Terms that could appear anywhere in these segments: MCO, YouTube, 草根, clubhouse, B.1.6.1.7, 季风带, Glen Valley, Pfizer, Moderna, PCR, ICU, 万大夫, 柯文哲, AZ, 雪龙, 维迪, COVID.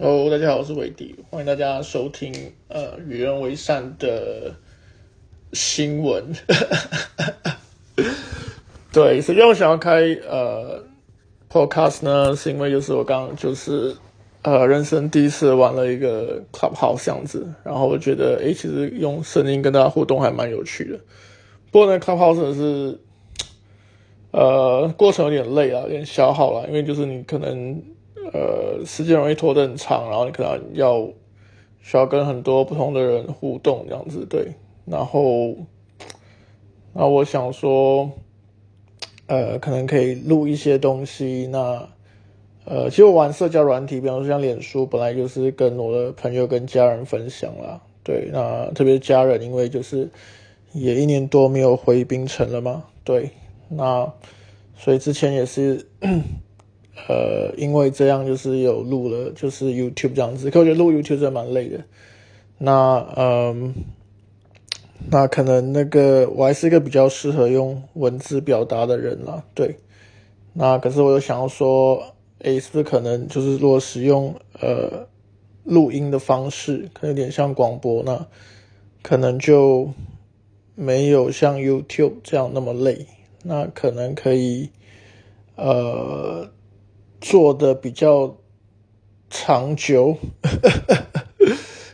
Hello， 大家好，我是维迪，欢迎大家收听与人为善的新闻。对，所以我想要开podcast 呢，是因为就是我刚就是人生第一次玩了一个 clubhouse 这样子，然后我觉得其实用声音跟大家互动还蛮有趣的。不过呢 ，clubhouse 是过程有点累啊，有点消耗啦，因为就是你可能。时间容易拖得很长，然后你可能需要跟很多不同的人互动这样子，对。然后我想说，可能可以录一些东西。那其实我玩社交软体，比方说像脸书，本来就是跟我的朋友跟家人分享啦，对。那特别家人，因为就是也一年多没有回槟城了嘛，对。那所以之前也是。因为这样就是有录了，就是 YouTube 这样子。可我觉得录 YouTube 真的蛮累的。那可能我还是一个比较适合用文字表达的人啦，对。那可是我有想要说，是不是可能就是如果使用录音的方式，可能有点像广播，那可能就没有像 YouTube 这样那么累。那可能可以做的比较长久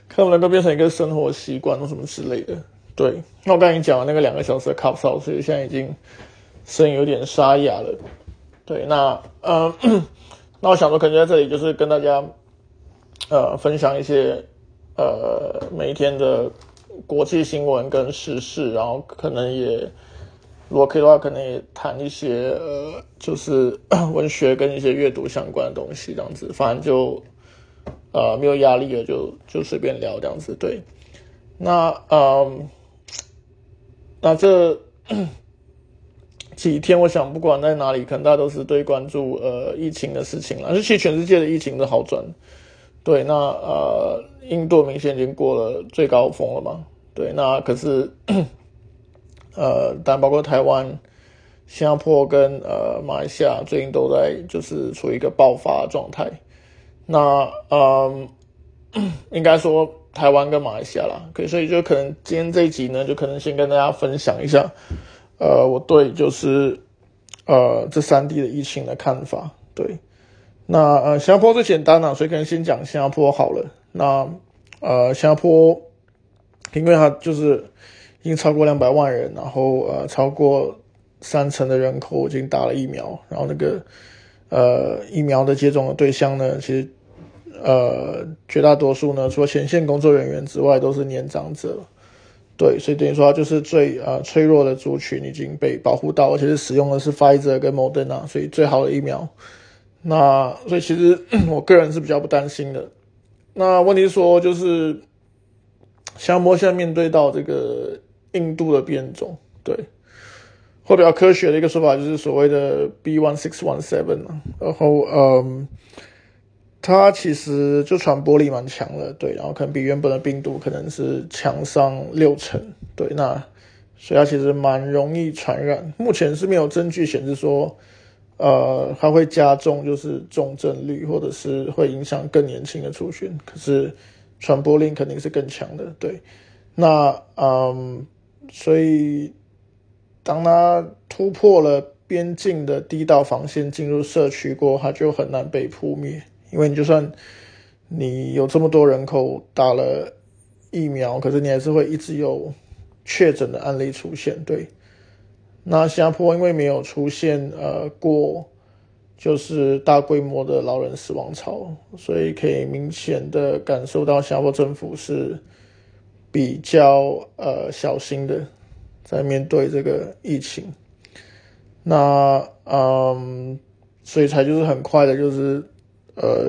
看能够变成一个生活习惯或什么之类的，对。那我刚才讲了那个2个小时的 clubhouse， 所以现在已经声音有点沙哑了，对。那我想说可能在这里就是跟大家分享一些每一天的国际新闻跟时事，然后可能也如果可以的话，可能也谈一些就是文学跟一些阅读相关的东西，这样子。反正就没有压力了，就随便聊这样子，对。那这几天，我想不管在哪里，可能大家都是对关注疫情的事情啦。其实全世界的疫情都好转，对。那印度明显已经过了最高峰了嘛，对。那可是。但包括台湾、新加坡跟马来西亚最近都在就是处于一个爆发状态。那应该说台湾跟马来西亚啦，所以就可能今天这一集呢，就可能先跟大家分享一下，我对就是这3地的疫情的看法。对，那新加坡最简单啦，所以可能先讲新加坡好了。那新加坡因为它就是。已经超过200万人，然后超过30%的人口已经打了疫苗，然后疫苗的接种的对象呢，其实绝大多数呢，除了前线工作人员之外，都是年长者，对，所以等于说就是最脆弱的族群已经被保护到，而且是使用的是 Pfizer 跟 Moderna， 所以最好的疫苗。那所以其实我个人是比较不担心的。那问题是说就是，新加坡现在面对到这个。印度的变种，对，或比较科学的一个说法就是所谓的 B.1.6.1.7 然后它其实就传播力蛮强的，对，然后可能比原本的病毒可能是强上60%，对，那所以它其实蛮容易传染。目前是没有证据显示说，它会加重就是重症率，或者是会影响更年轻的族群，可是传播力肯定是更强的，对。那所以当他突破了边境的第一道防线进入社区过，他就很难被扑灭，因为你就算你有这么多人口打了疫苗，可是你还是会一直有确诊的案例出现，对。那新加坡因为没有出现过就是大规模的老人死亡潮，所以可以明显的感受到新加坡政府是比较小心的在面对这个疫情。那所以才就是很快的就是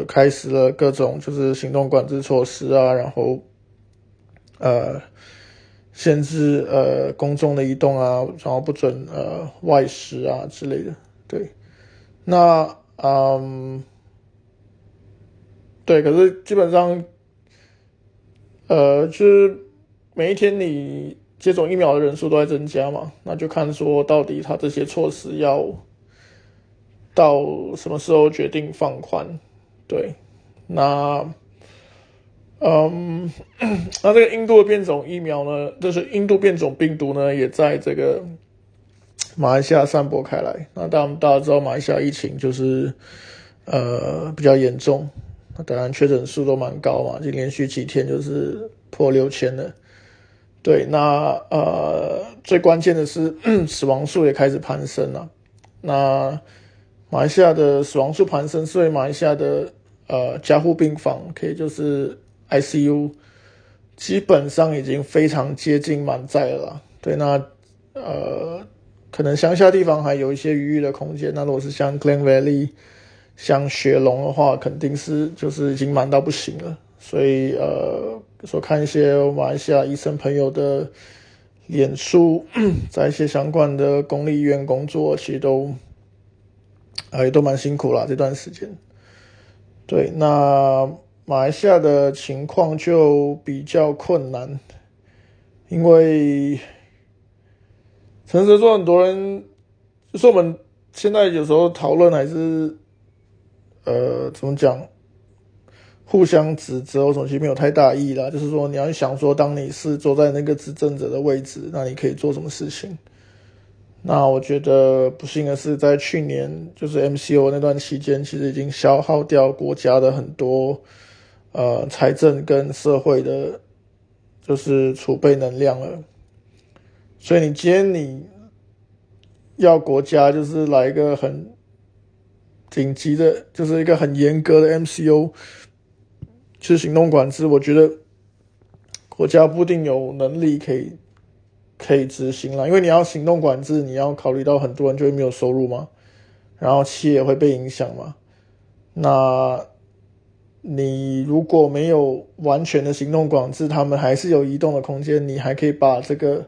开始了各种就是行动管制措施啊，然后限制公众的移动啊，然后不准外食啊之类的，对。那对，可是基本上就是每一天你接种疫苗的人数都在增加嘛，那就看说到底他这些措施要到什么时候决定放宽，对。那那这个印度的变种疫苗呢，就是印度变种病毒呢，也在这个马来西亚散播开来。那大家知道马来西亚疫情就是比较严重，那当然确诊数都蛮高嘛，就连续几天就是破6000了。对，那最关键的是死亡数也开始攀升了。那马来西亚的死亡数攀升，所以马来西亚的加护病房可以就是。ICU 基本上已经非常接近满载了啦。对，那可能乡下地方还有一些余裕的空间。那如果是像 Glen Valley 像雪龙的话，肯定是就是已经满到不行了。所以所看一些马来西亚医生朋友的脸书在一些相关的公立医院工作，其实也都蛮辛苦啦这段时间。对，那马来西亚的情况就比较困难，因为诚实说，很多人就是我们现在有时候讨论还是怎么讲，互相指责，其实没有太大意义啦。就是说，你要想说，当你是坐在那个执政者的位置，那你可以做什么事情？那我觉得不幸的是，在去年就是 MCO 那段期间，其实已经消耗掉国家的很多财政跟社会的就是储备能量了，所以你今天你要国家就是来一个很紧急的，就是一个很严格的 MCO 去行动管制，我觉得国家不一定有能力可以执行了，因为你要行动管制，你要考虑到很多人就会没有收入嘛，然后企业也会被影响嘛，那你如果没有完全的行动管制，他们还是有移动的空间，你还可以把这个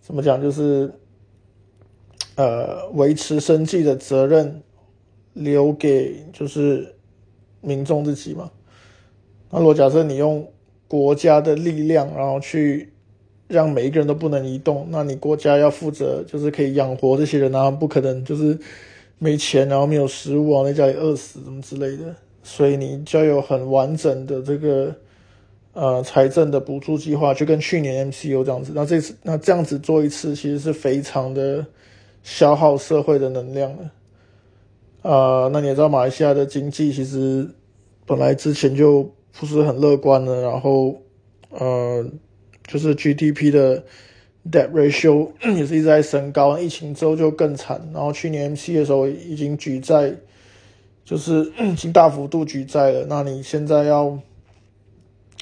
怎么讲，就是维持生计的责任留给就是民众自己嘛。那如果假设你用国家的力量，然后去让每一个人都不能移动，那你国家要负责就是可以养活这些人啊，不可能就是没钱然后没有食物啊，在家里饿死什么之类的。所以你就有很完整的这个财政的补助计划，就跟去年 MCO 这样子。那这样子做一次，其实是非常的消耗社会的能量的。那你也知道马来西亚的经济其实本来之前就不是很乐观了，然后就是 GDP 的 debt ratio 也是一直在升高，疫情之后就更惨。然后去年 MC 的时候已经举债。就是已经大幅度举债了，那你现在要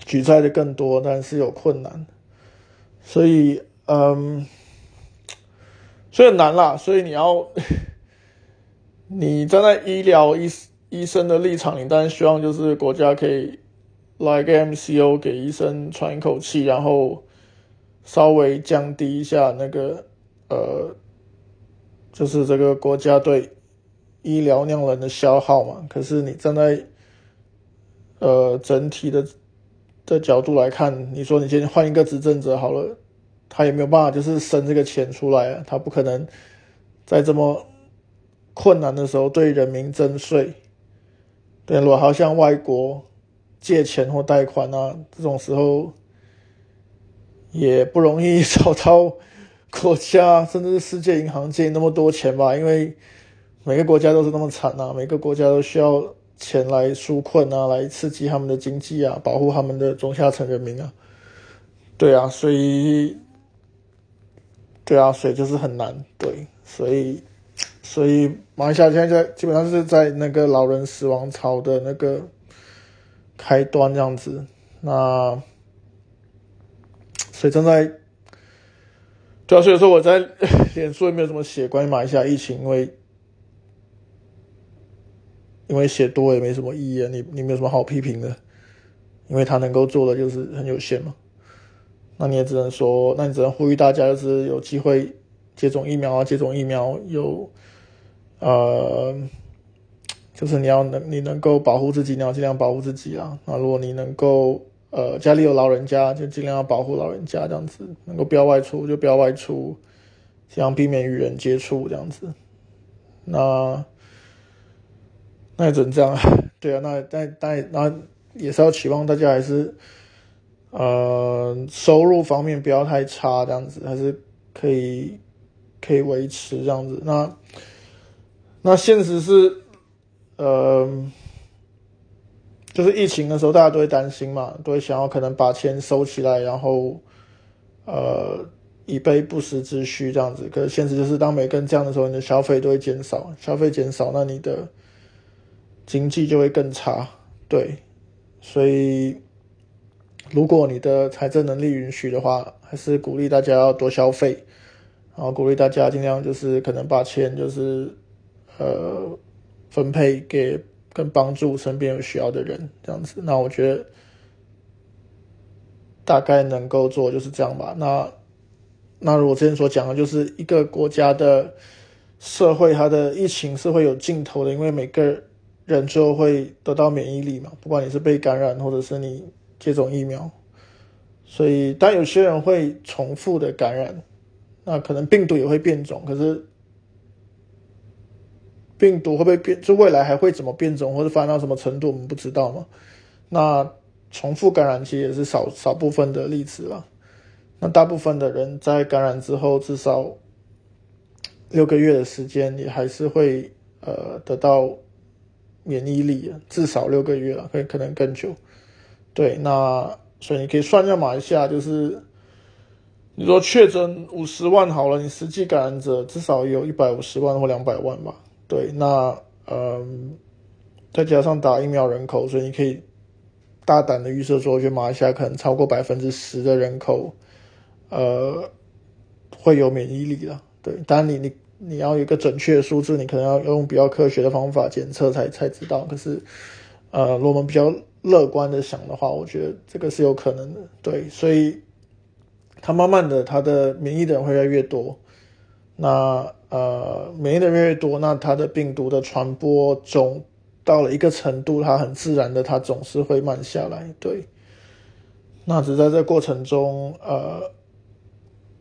举债的更多，但是有困难，所以所以很难啦。所以你站在医生的立场，你当然希望就是国家可以来个 MCO 给医生喘一口气，然后稍微降低一下那个就是这个国家对医疗那样人的消耗嘛。可是你站在整体的角度来看，你说你今天换一个执政者好了，他也没有办法就是生这个钱出来啊，他不可能在这么困难的时候对人民征税。对，如果他向外国借钱或贷款啊，这种时候也不容易找到国家甚至是世界银行借那么多钱吧，因为每个国家都是那么惨啊，每个国家都需要钱来纾困啊，来刺激他们的经济啊，保护他们的中下层人民啊。对啊，所以就是很难。对，所以马来西亚现在基本上是在那个老人死亡潮的那个开端这样子。那所以所以说我在脸书也没有什么写关于马来西亚疫情，因为写多也没什么意义啊，你没有什么好批评的，因为他能够做的就是很有限嘛。那你也只能说，那你只能呼吁大家就是有机会接种疫苗，就是你能够保护自己，你要尽量保护自己啊。那如果你能够家里有老人家，就尽量要保护老人家这样子，能够不要外出就不要外出，尽量避免与人接触这样子。那也只能这样。对啊，那也是要期望大家还是收入方面不要太差，这样子还是可以维持这样子。那现实是就是疫情的时候大家都会担心嘛，都会想要可能把钱收起来，然后以备不时之需这样子。可是现实就是当每个人这样的时候，你的消费都会减少，消费减少，那你的经济就会更差。对，所以如果你的财政能力允许的话，还是鼓励大家要多消费，然后鼓励大家尽量就是可能把钱就是分配给跟帮助身边有需要的人这样子。那我觉得大概能够做就是这样吧。那如果之前所讲的，就是一个国家的社会它的疫情是会有尽头的，因为每个人最后会得到免疫力嘛，不管你是被感染或者是你接种疫苗。所以但有些人会重复的感染，那可能病毒也会变种，可是病毒会不会变，就未来还会怎么变种或者发展到什么程度我们不知道嘛。那重复感染其实也是少部分的例子啦。那大部分的人在感染之后至少6个月的时间也还是会得到免疫力，至少6个月啦，可能更久。对，那所以你可以算一下马来西亚，就是你说确诊50万好了，你实际感染者至少也有150万或200万吧。对，那再加上打疫苗人口，所以你可以大胆的预测说，我觉得马来西亚可能超过 10% 的人口会有免疫力啦。对，当然你要有一个准确的数字，你可能要用比较科学的方法检测才知道。可是如果我们比较乐观的想的话，我觉得这个是有可能的。对，所以他慢慢的他的免疫的人会越来越多，那免疫的人越多，那它的病毒的传播总到了一个程度，它很自然的它总是会慢下来。对，那只是在这个过程中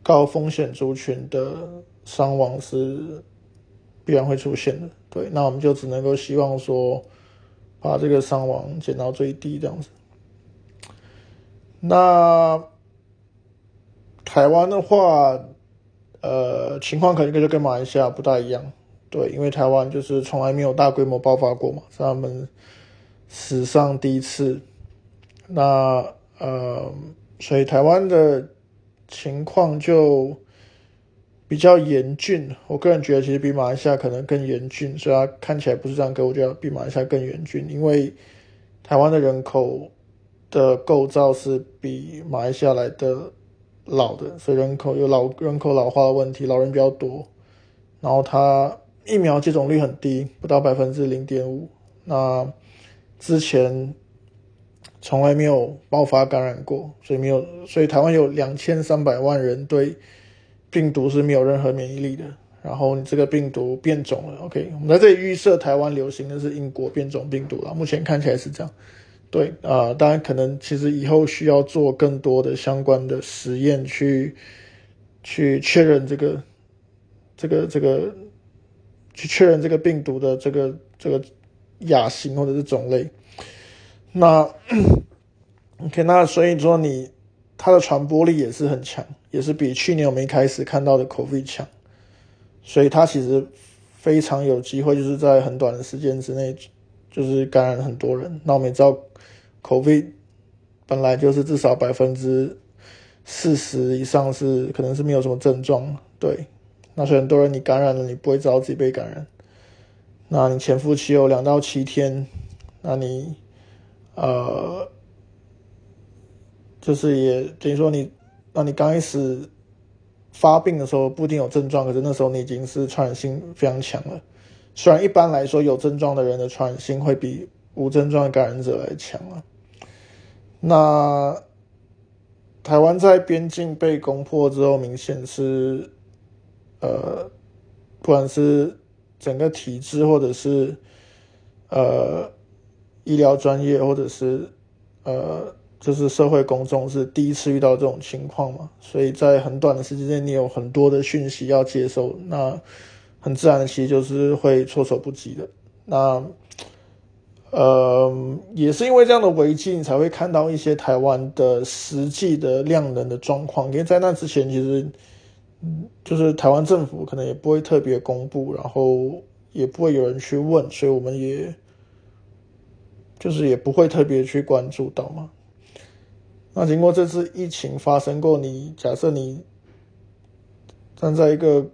高风险族群的伤亡是必然会出现的。对，那我们就只能够希望说把这个伤亡减到最低这样子。那台湾的话情况可能就跟马来西亚不大一样。对，因为台湾就是从来没有大规模爆发过嘛，是他们史上第一次。那所以台湾的情况就比较严峻，我个人觉得其实比马来西亚可能更严峻，所以它看起来不是这样，可我觉得比马来西亚更严峻，因为台湾的人口的构造是比马来西亚来的老的，所以人口老化的问题，老人比较多，然后它疫苗接种率很低，不到 0.5%。 那之前从来没有爆发感染过，所以台湾有2300万人对病毒是没有任何免疫力的。然后你这个病毒变种了 OK， 我们在这里预设台湾流行的是英国变种病毒啦，目前看起来是这样。对，当然可能其实以后需要做更多的相关的实验去确认去确认这个病毒的这个亚型或者是种类。那 OK， 那所以说它的传播力也是很强，也是比去年我们一开始看到的 COVID 强，所以它其实非常有机会就是在很短的时间之内就是感染很多人。那我们也知道 COVID 本来就是至少 40% 以上是可能是没有什么症状。对，那所以很多人你感染了你不会知道自己被感染，那你潜伏期有2到7天，那你就是也等于说你刚开始发病的时候不一定有症状，可是那时候你已经是传染性非常强了。虽然一般来说有症状的人的传染性会比无症状的感染者来强啊。那台湾在边境被攻破之后，明显是不管是整个体制或者是医疗专业或者是就是社会公众是第一次遇到这种情况嘛，所以在很短的时间内你有很多的讯息要接收，那很自然的其实就是会措手不及的。那也是因为这样的危机，你才会看到一些台湾的实际的量能的状况。因为在那之前，其实就是台湾政府可能也不会特别公布，然后也不会有人去问，所以我们也就是也不会特别去关注到嘛。那经过这次疫情发生过，你假设你站在一个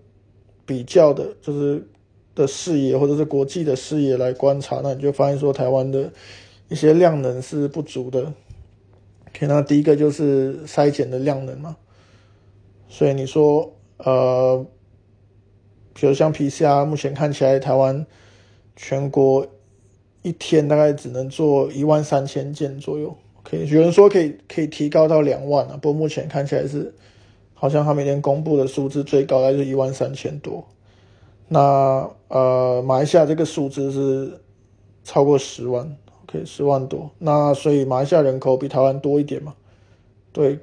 比较的，就是的视野或者是国际的视野来观察，那你就发现说台湾的一些量能是不足的。Okay, 那第一个就是筛检的量能嘛，所以你说比如像 PCR 目前看起来台湾全国一天大概只能做13000件左右。Okay, 有人说可以提高到2万啊，不过目前看起来是好像他每天公布的数字最高大概是13000多。那马来西亚这个数字是超过10万 ，OK， 10万多。那所以马来西亚人口比台湾多一点嘛，对。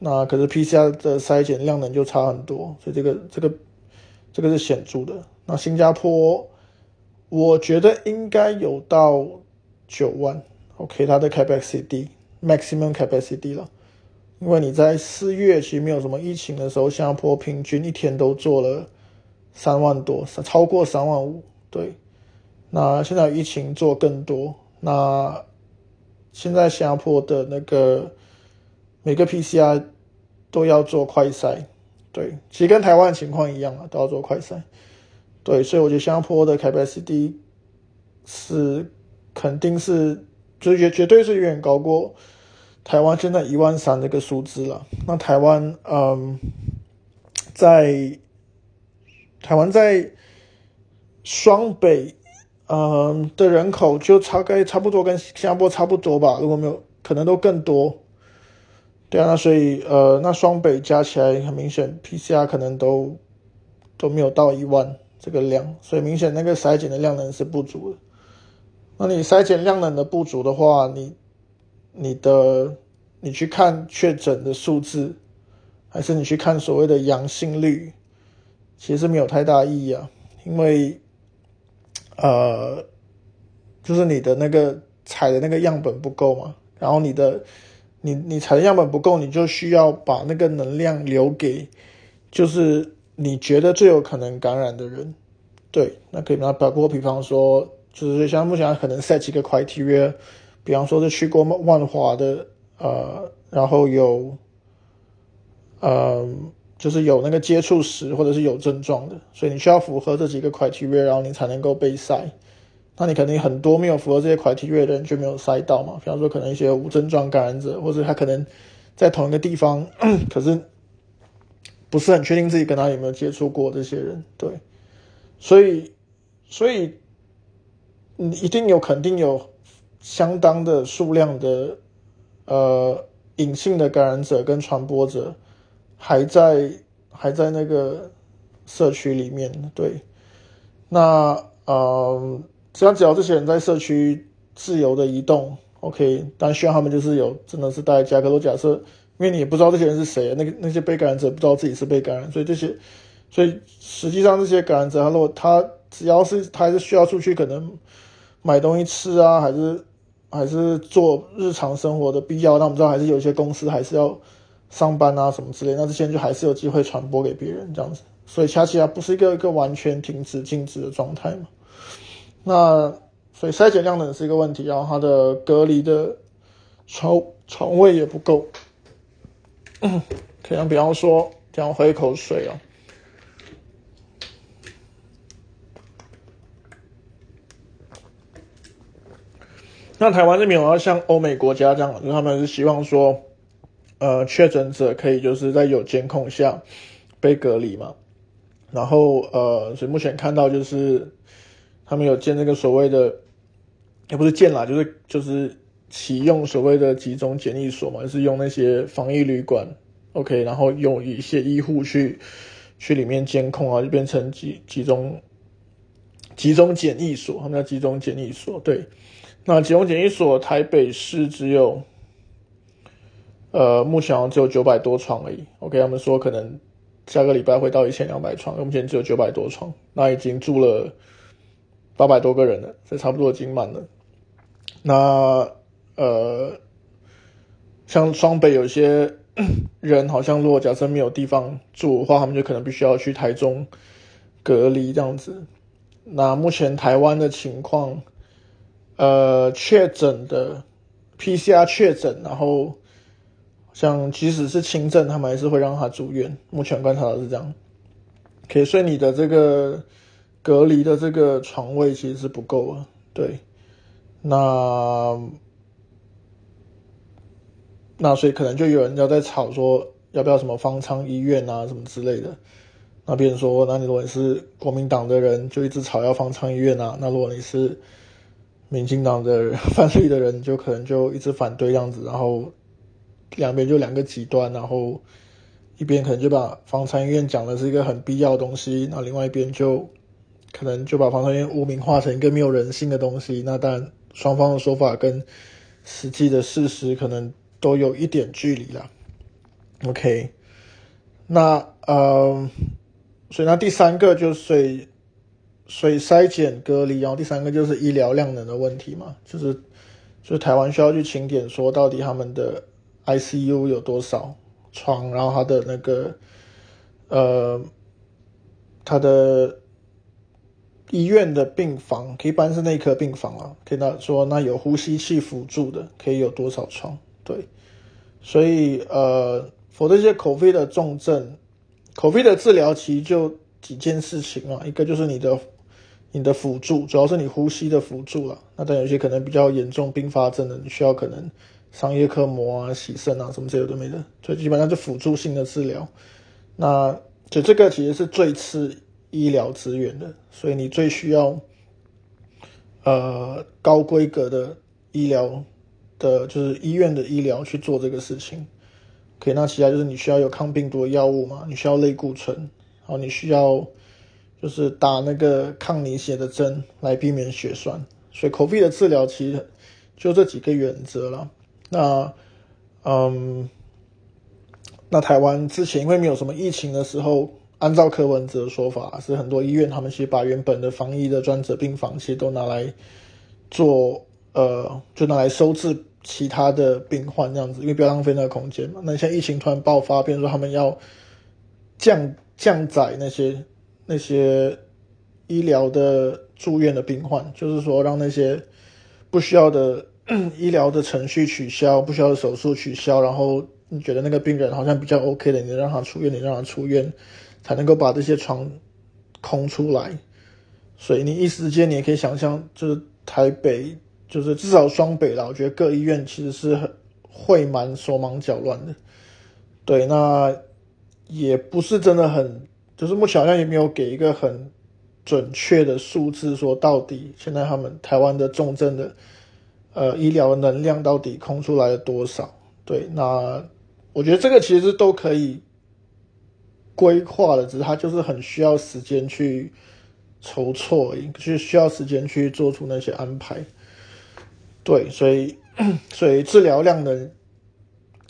那可是 PCR 的筛检量能就差很多，所以这个是显著的。那新加坡，我觉得应该有到9万 ，OK， 它的 capacity maximum capacity 了。因为你在4月其实没有什么疫情的时候，新加坡平均一天都做了3万多，超过3万5，对。那现在疫情做更多，那现在新加坡的那个每个 PCR 都要做快筛，对，其实跟台湾的情况一样啊，都要做快筛，对，所以我觉得新加坡的 capacity 是肯定是绝对是远高过台湾现在13000这个数字了。那台湾在双北的人口就差不多跟新加坡差不多吧，如果没有可能都更多，对啊。那所以那双北加起来很明显 PCR 可能都没有到1万这个量，所以明显那个筛检的量能是不足的。那你筛检量能的不足的话，你去看确诊的数字，还是你去看所谓的阳性率，其实没有太大意义啊，因为就是你的那个采的那个样本不够嘛，然后你采的样本不够，你就需要把那个能量留给就是你觉得最有可能感染的人，对。那可以拿比方说就是像目前可能 set 一个 criteria， 比方说是去过万华的然后有就是有那个接触史或者是有症状的，所以你需要符合这几个 criteria， 然后你才能够被筛。那你肯定很多没有符合这些 criteria 的人就没有筛到嘛，比方说可能一些无症状感染者，或者他可能在同一个地方可是不是很确定自己跟他有没有接触过这些人，对。所以你肯定有相当的数量的隐性的感染者跟传播者还在那个社区里面，对。那只要这些人在社区自由的移动 ，OK， 但希望他们就是真的是待在家。可是假设，因为你也不知道这些人是谁，那些被感染者不知道自己是被感染，所以实际上这些感染者，他还是需要出去，可能买东西吃啊，还是做日常生活的必要。那我们知道，还是有些公司还是要上班啊什么之类，那这些就还是有机会传播给别人这样子，所以恰恰不是一个完全停止静止的状态嘛。那所以筛检量能是一个问题，然后它的隔离的床位也不够。可能比方说，这样喝一口水啊。那台湾这边我要像欧美国家这样，就是他们是希望说，确诊者可以就是在有监控下被隔离嘛，然后所以目前看到就是他们有建这个所谓的，也不是建啦，就是启用所谓的集中检疫所嘛，就是用那些防疫旅馆 ，OK， 然后用一些医护去里面监控啊，就变成集中检疫所，他们叫集中检疫所，对。那集中检疫所台北市只有目前好像只有900多床而已。OK， 他们说可能下个礼拜会到1200床，目前只有900多床，那已经住了800多个人了，这差不多已经满了。那像双北有些人好像如果假设没有地方住的话，他们就可能必须要去台中隔离这样子。那目前台湾的情况，确诊的 PCR 确诊，然后像即使是轻症，他们还是会让他住院。目前观察到是这样。OK， 所以你的这个隔离的这个床位其实是不够啊。对，那所以可能就有人要在吵说要不要什么方舱医院啊什么之类的。那别人说，那你如果你是国民党的人，就一直吵要方舱医院啊；那如果你是民进党的泛绿的人，就可能就一直反对这样子。然后两边就两个极端，然后一边可能就把方舱医院讲的是一个很必要的东西，那另外一边就可能就把方舱医院污名化成一个没有人性的东西。那当然双方的说法跟实际的事实可能都有一点距离啦。 OK， 那所以那第三个就是所以筛检隔离，然后第三个就是医疗量能的问题嘛，就是台湾需要去清点说到底他们的 ICU 有多少床，然后它的那个它的医院的病房，一般是内科病房啦，可以说那有呼吸器辅助的可以有多少床。对，所以for 这些 COVID 的重症 COVID 的治疗其实就几件事情啊，一个就是你的辅助，主要是你呼吸的辅助啦。那但有些可能比较严重并发症的，你需要可能商业科膜啊、洗肾啊什么这些都没的，所以基本上就辅助性的治疗。那就这个其实是最次医疗资源的，所以你最需要高规格的医疗的，就是医院的医疗去做这个事情。OK， 那其他就是你需要有抗病毒的药物嘛，你需要类固醇，然后你需要就是打那个抗凝血的针来避免血栓。所以 COVID 的治疗其实就这几个原则啦。那台湾之前因为没有什么疫情的时候，按照柯文哲的说法是很多医院他们其实把原本的防疫的专责病房其实都拿来做就拿来收治其他的病患这样子，因为不要浪费那个空间嘛。那现在疫情突然爆发，变成说他们要降载那些医疗的住院的病患，就是说让那些不需要的医疗的程序取消，不需要的手术取消，然后你觉得那个病人好像比较 OK 的，你让他出院才能够把这些床空出来。所以你一时间你也可以想象，就是台北，就是至少双北啦，我觉得各医院其实是很会蛮手忙脚乱的。对，那也不是真的很，就是目前好像也没有给一个很准确的数字说到底现在他们台湾的重症的医疗能量到底空出来了多少。对，那我觉得这个其实都可以规划的，只是它就是很需要时间去筹措，就需要时间去做出那些安排。对，所以治疗量能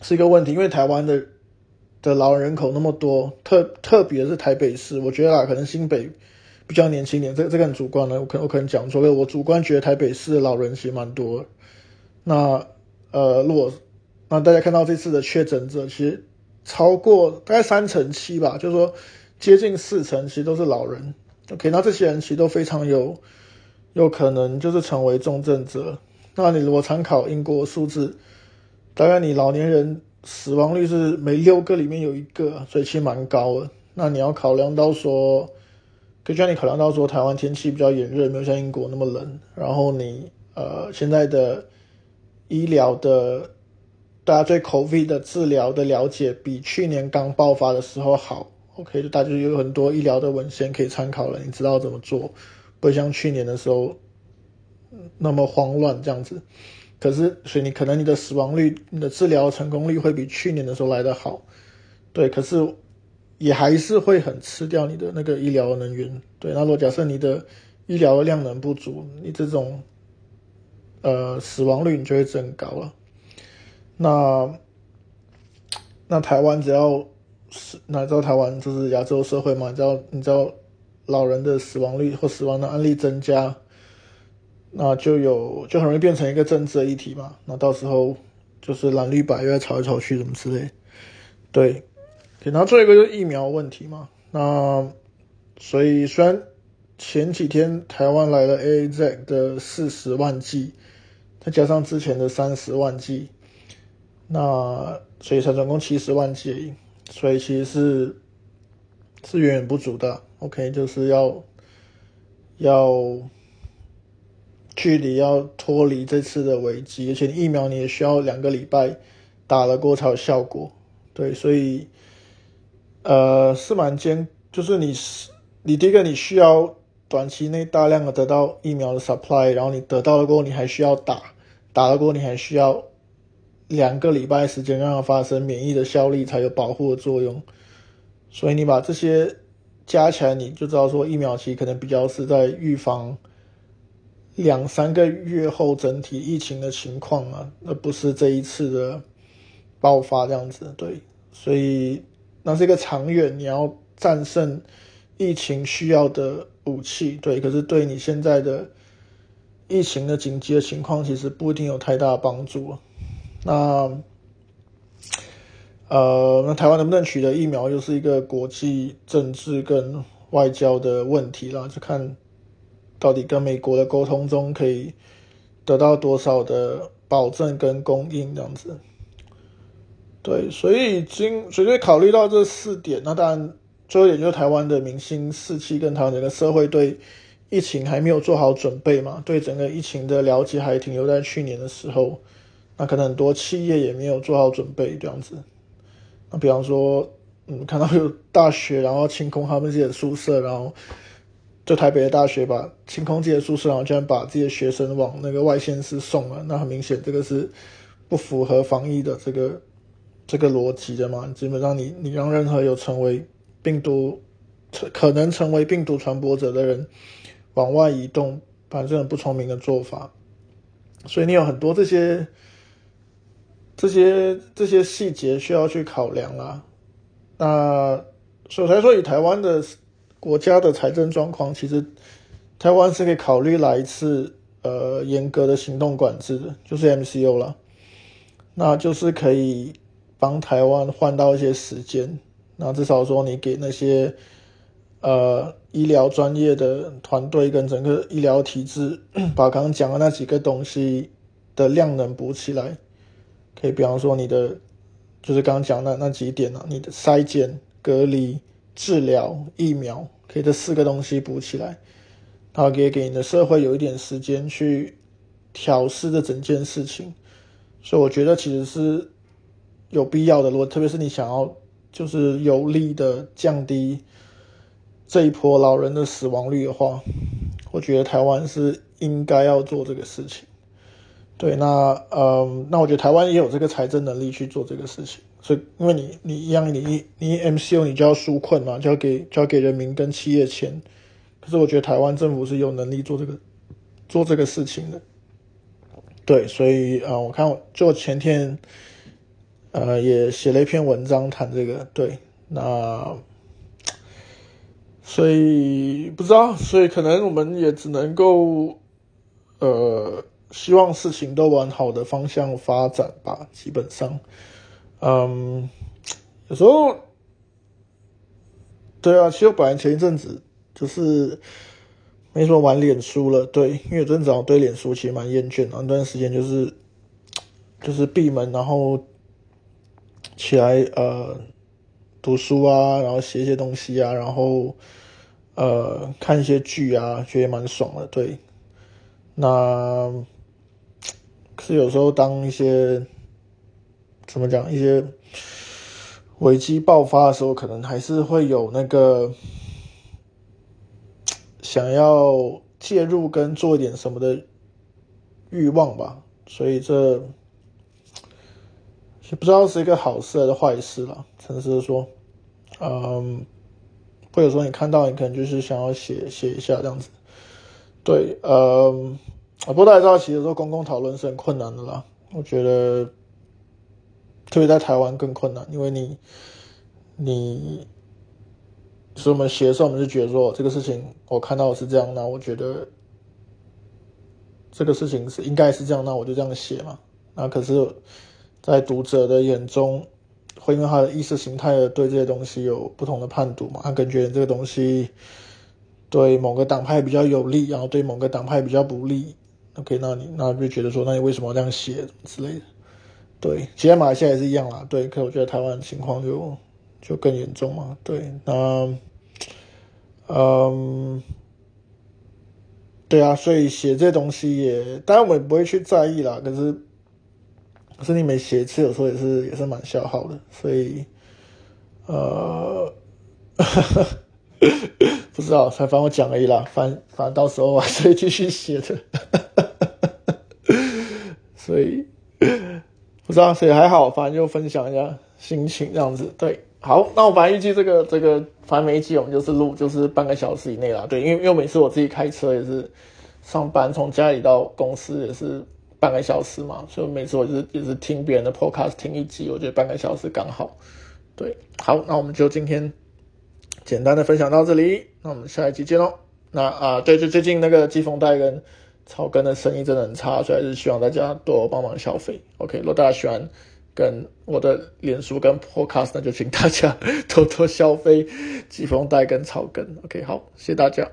是一个问题，因为台湾的老人人口那么多，特别是台北市，我觉得啦，可能新北比较年轻一点，这个很主观了，我可能讲错了，我主观觉得台北市的老人其实蛮多的。那如果大家看到这次的确诊者，其实超过大概37%吧，就是说接近40%其实都是老人。OK， 那这些人其实都非常有可能就是成为重症者。那你如果参考英国数字，大概你老年人死亡率是每6个里面有1个，所以其实蛮高的。那你要考量到说台湾天气比较炎热，没有像英国那么冷，然后你现在的医疗的大家对 COVID 的治疗的了解比去年刚爆发的时候好。 OK， 就大家有很多医疗的文献可以参考了，你知道怎么做，不会像去年的时候那么慌乱这样子。可是所以你可能你的死亡率，你的治疗成功率会比去年的时候来得好。对，可是也还是会很吃掉你的那个医疗能源。对，那如果假设你的医疗的量能不足，你这种死亡率你就会增高了。那台湾只要台湾就是亚洲社会嘛，你知道老人的死亡率或死亡的案例增加，那就很容易变成一个政治的议题嘛。那到时候就是蓝绿白又在吵来吵去什么之类的。对，然后最后一个就是疫苗问题嘛。那所以虽然前几天台湾来了 AZ 的40万剂，再加上之前的30万剂，那所以才总共70万剂，所以其实是远远不足的。OK， 就是要距离要脱离这次的危机，而且疫苗你也需要2个礼拜打了过才有效果。对，所以是蛮艰，就是你第一个你需要短期内大量的得到疫苗的 supply， 然后你得到了过后你还需要打了过后你还需要2个礼拜时间让它发生免疫的效力才有保护的作用。所以你把这些加起来，你就知道说疫苗其实可能比较是在预防2-3个月后整体疫情的情况啊，而不是这一次的爆发这样子。对，所以那是一个长远你要战胜疫情需要的武器。对，可是对你现在的疫情的紧急的情况其实不一定有太大的帮助。那台湾能不能取得疫苗又是一个国际政治跟外交的问题啦，就看到底跟美国的沟通中可以得到多少的保证跟供应这样子。对，所以考虑到这4点，那当然最后一点就是台湾的民心士气跟台湾整个社会对疫情还没有做好准备嘛，对整个疫情的了解还停留在去年的时候，那可能很多企业也没有做好准备这样子。那比方说看到有大学然后清空他们自己的宿舍，然后就台北的大学把清空自己的宿舍，然后居然把自己的学生往那个外县市送了，那很明显这个是不符合防疫的这个逻辑的嘛。基本上你让任何有可能成为病毒传播者的人往外移动，反正很不聪明的做法。所以你有很多这些细节需要去考量啦。那所以才说以台湾的国家的财政状况，其实台湾是可以考虑来一次严格的行动管制的，就是 MCO 啦。那就是可以帮台湾换到一些时间，那至少说你给那些医疗专业的团队跟整个医疗体制把刚刚讲的那几个东西的量能补起来，可以比方说你的就是刚刚讲的那几点啊，你的筛检、隔离、治疗、疫苗，可以这4个东西补起来，然后给你的社会有一点时间去调试这整件事情。所以我觉得其实是有必要的，如果特别是你想要就是有力的降低这一波老人的死亡率的话，我觉得台湾是应该要做这个事情。对，那我觉得台湾也有这个财政能力去做这个事情。所以因为你一样你 MCO 你就要纾困嘛，就要给人民跟企业钱，可是我觉得台湾政府是有能力做这个事情的。对，所以我看就前天也写了一篇文章谈这个。对，那所以不知道，所以可能我们也只能够希望事情都往好的方向发展吧，基本上有时候对啊，其实我本来前一阵子就是没什么玩脸书了。对，因为有阵子我对脸书其实蛮厌倦，然后那段时间就是闭门，然后起来读书啊，然后写一些东西啊，然后看一些剧啊，觉得蛮爽的。对，那可是有时候当一些怎么讲一些危机爆发的时候，可能还是会有那个想要介入跟做一点什么的欲望吧。所以这也不知道是一个好事还是坏事啦，诚实的说。或者说你看到你可能就是想要写一下这样子。对，不过大家知道其实说公共讨论是很困难的啦，我觉得特别在台湾更困难，因为你所以我们写的时候我们就觉得说这个事情我看到是这样，那我觉得这个事情是应该是这样，那我就这样写嘛。那可是在读者的眼中，会因为他的意识形态的对这些东西有不同的判读嘛，他感觉这个东西对某个党派比较有利，然后对某个党派比较不利， OK， 那就觉得说，那你为什么要这样写之类的。对，其实马来西亚也是一样啦，对，可是我觉得台湾的情况就更严重嘛。对，那对啊，所以写这东西也当然我也不会去在意啦，可是你每写一次有时候也是蛮消耗的，所以不知道，才反正我讲而已啦，反正到时候我还是会继续写的所以不知道，所以还好，反正就分享一下心情这样子。对，好，那我本来预计这个反正每一集我们就是录就是半个小时以内啦。对，因为每次我自己开车也是上班，从家里到公司也是半个小时嘛，所以每次我也是听别人的 podcast 听一集，我觉得半个小时刚好。对，好，那我们就今天简单的分享到这里，那我们下一集见咯。那对，就最近那个季风带跟草根的生意真的很差，所以还是希望大家多帮忙消费。OK， 如果大家喜欢跟我的脸书跟 podcast， 那就请大家多多消费季风带跟草根。OK， 好，谢谢大家。